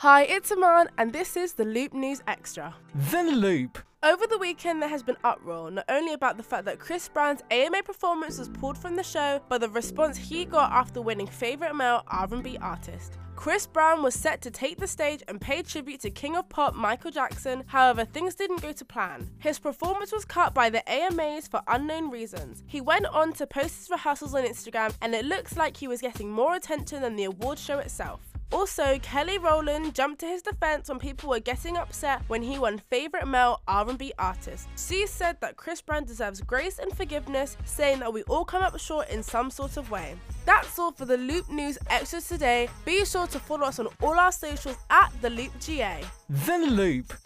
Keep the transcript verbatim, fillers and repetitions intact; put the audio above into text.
Hi, it's Iman, and this is The Loop News Extra. The Loop. Over the weekend, there has been uproar, not only about the fact that Chris Brown's A M A performance was pulled from the show, but the response he got after winning Favourite Male R and B Artist. Chris Brown was set to take the stage and pay tribute to King of Pop Michael Jackson, however things didn't go to plan. His performance was cut by the A M As for unknown reasons. He went on to post his rehearsals on Instagram, and it looks like he was getting more attention than the award show itself. Also, Kelly Rowland jumped to his defense when people were getting upset when he won Favourite Male R and B Artist. She said that Chris Brown deserves grace and forgiveness, saying that we all come up short in some sort of way. That's all for the Loop News Extra today. Be sure to follow us on all our socials at The Loop G A. The Loop.